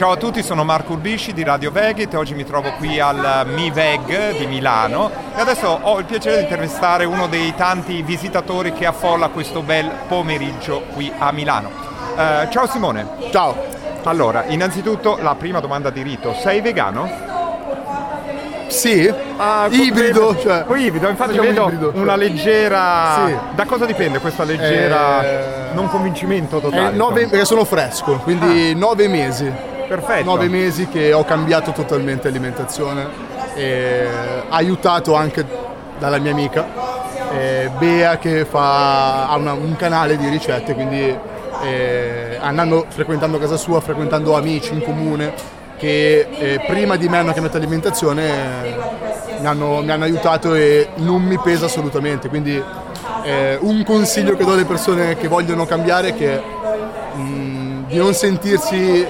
Ciao a tutti, sono Marco Urbisci di Radio Vegget e oggi mi trovo qui al MiVeg di Milano e adesso ho il piacere di intervistare uno dei tanti visitatori che affolla questo bel pomeriggio qui a Milano. Ciao Simone. Ciao. Allora, innanzitutto la prima domanda di rito, sei vegano? Sì, ibrido. Ibrido, infatti io vedo ibrido, una leggera... Sì. Da cosa dipende questa leggera non convincimento totale? 9, perché sono fresco, quindi 9 mesi. Perfetto. 9 mesi che ho cambiato totalmente alimentazione, aiutato anche dalla mia amica Bea che ha un canale di ricette, quindi frequentando casa sua, frequentando amici in comune che prima di me hanno cambiato alimentazione, mi hanno aiutato e non mi pesa assolutamente. Quindi un consiglio che do alle persone che vogliono cambiare è che di non sentirsi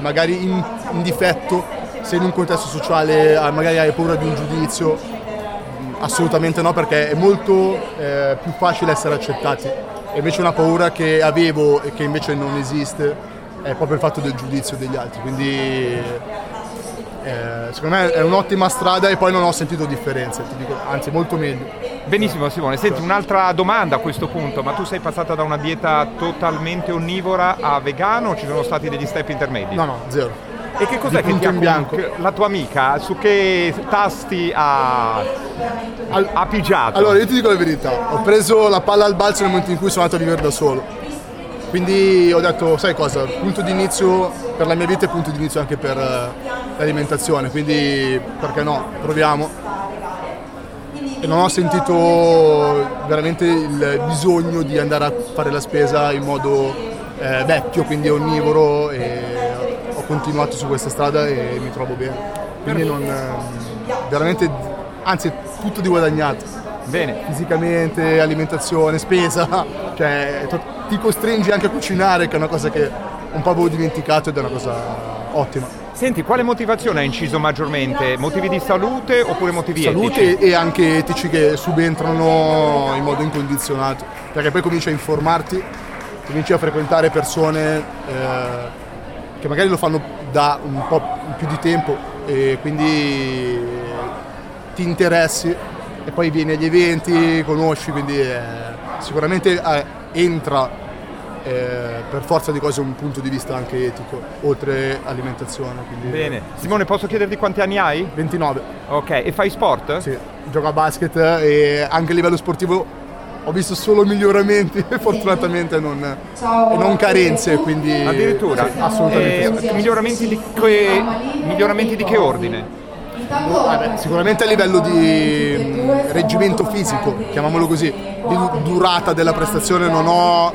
magari in difetto se in un contesto sociale magari hai paura di un giudizio. Assolutamente no, perché è molto più facile essere accettati. E invece una paura che avevo e che invece non esiste è proprio il fatto del giudizio degli altri, quindi secondo me è un'ottima strada e poi non ho sentito differenze, ti dico, anzi molto meglio. Benissimo Simone, senti un'altra domanda a questo punto, ma tu sei passata da una dieta totalmente onnivora a vegano o ci sono stati degli step intermedi? No, zero. E che cos'è che ti ha bianco la tua amica, su che tasti ha pigiato? Allora io ti dico la verità, ho preso la palla al balzo nel momento in cui sono andato a vivere da solo. Quindi ho detto, sai cosa, punto di inizio per la mia vita e punto di inizio anche per l'alimentazione, quindi perché no, proviamo. E non ho sentito veramente il bisogno di andare a fare la spesa in modo vecchio, quindi onnivoro, e ho continuato su questa strada e mi trovo bene. Quindi veramente, anzi tutto di guadagnato. Bene. Fisicamente, alimentazione, spesa, cioè ti costringi anche a cucinare, che è una cosa che un po' avevo dimenticato ed è una cosa ottima. Senti, quale motivazione ha inciso maggiormente? Motivi di salute oppure motivi etici? Salute e anche etici che subentrano in modo incondizionato, perché poi cominci a informarti, cominci a frequentare persone che magari lo fanno da un po' più di tempo e quindi ti interessi e poi vieni agli eventi, conosci, quindi sicuramente entra per forza di cose un punto di vista anche etico, oltre alimentazione. Quindi, bene. Simone, posso chiederti quanti anni hai? 29. Ok, e fai sport? Sì, gioco a basket e anche a livello sportivo ho visto solo miglioramenti, fortunatamente, e non carenze, quindi... Addirittura? Sì, assolutamente. Miglioramenti di che ordine? Sicuramente a livello di reggimento fisico, chiamiamolo così, di durata della prestazione ho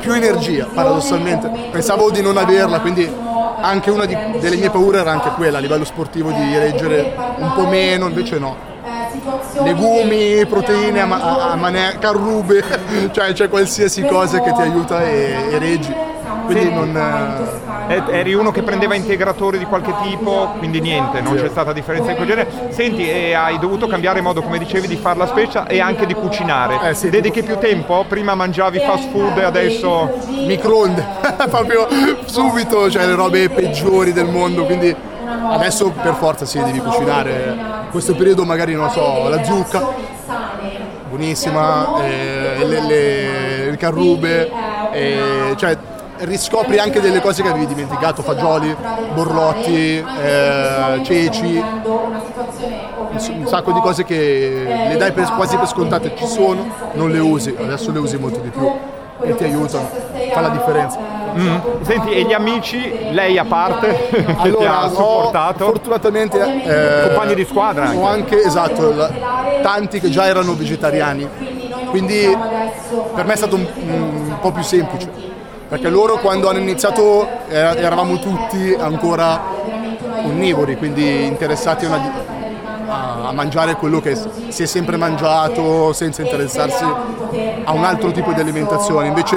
più energia, paradossalmente pensavo di non averla, quindi anche una delle mie paure era anche quella a livello sportivo, di reggere un po' meno, invece no, legumi, proteine, carrube, cioè c'è qualsiasi cosa che ti aiuta e reggi, quindi non... Eri uno che prendeva integratori di qualche tipo, quindi niente, non c'è stata differenza di quel genere. Senti, hai dovuto cambiare modo, come dicevi, di fare la spesa e anche di cucinare. Sì, dedichi più tempo? Prima mangiavi fast food e adesso... microonde, proprio subito, cioè le robe peggiori del mondo, quindi adesso per forza devi cucinare. In questo periodo magari, non so, la zucca, buonissima, le carrube, cioè... riscopri anche delle cose che avevi dimenticato, fagioli, borlotti, ceci, un sacco di cose che le dai quasi per scontate, ci sono, non le usi, adesso le usi molto di più e ti aiutano, fa la differenza. Senti, e gli amici, lei a parte, che ti ha supportato? Fortunatamente compagni di squadra anche. Tanti che già erano vegetariani, quindi per me è stato un po' più semplice, perché loro quando hanno iniziato eravamo tutti ancora onnivori, quindi interessati a mangiare quello che si è sempre mangiato senza interessarsi a un altro tipo di alimentazione. Invece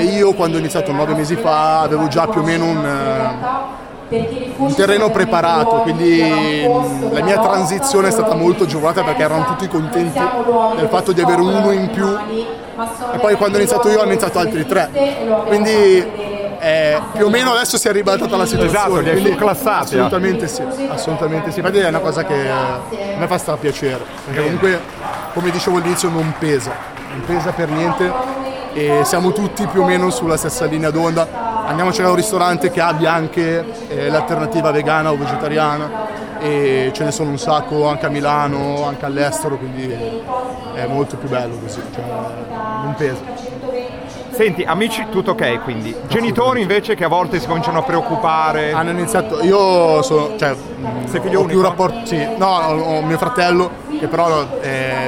io quando ho iniziato 9 mesi fa avevo già più o meno un terreno preparato, quindi la mia transizione è stata molto agevolata perché erano tutti contenti del fatto di avere uno in più e poi quando ho iniziato io hanno iniziato altri 3, quindi più o meno adesso si è ribaltata la situazione. Esatto, li classati. Assolutamente sì. Infatti è una cosa che a me fa strapiacere, perché comunque, come dicevo all'inizio, non pesa per niente, e siamo tutti più o meno sulla stessa linea d'onda. Andiamo a cercare un ristorante che abbia anche l'alternativa vegana o vegetariana, e ce ne sono un sacco anche a Milano, anche all'estero, quindi è molto più bello così, cioè, non pesa. Senti, amici tutto ok, quindi genitori invece che a volte si cominciano a preoccupare. Hanno iniziato, io sono, cioè, sei figlio unico? Più rapporti, sì. No, ho mio fratello che però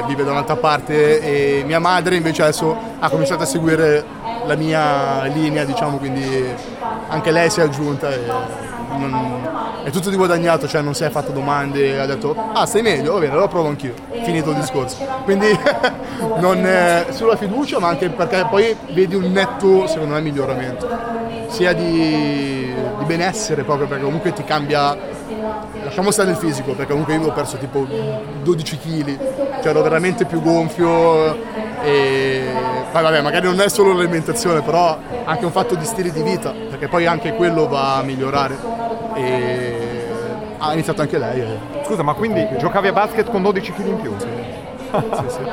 vive da un'altra parte, e mia madre invece adesso ha cominciato a seguire la mia linea, diciamo, quindi anche lei si è aggiunta e è tutto di guadagnato, cioè non si è fatto domande, ha detto stai meglio, va bene, allora provo anch'io, finito il discorso, quindi non è sulla fiducia, ma anche perché poi vedi un netto, secondo me, miglioramento sia di benessere, proprio perché comunque ti cambia, lasciamo stare il fisico, perché comunque io ho perso tipo 12 kg, cioè ero veramente più gonfio, e poi vabbè, magari non è solo l'alimentazione, però anche un fatto di stile di vita, perché poi anche quello va a migliorare, e ha iniziato anche lei. Scusa, ma quindi giocavi a basket con 12 kg in più? Sì.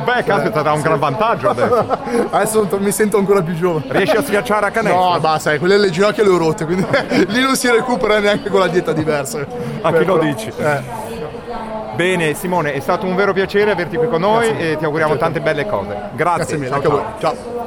Beh, caspita, dà un gran vantaggio adesso. Adesso mi sento ancora più giovane. Riesci a schiacciare a canestro? No, basta, quelle le ginocchia le ho rotte, quindi lì non si recupera neanche con la dieta diversa. A chi lo dici? Bene, Simone, è stato un vero piacere averti qui con noi e ti auguriamo tante belle cose. Grazie mille, ciao. Anche a voi. Ciao.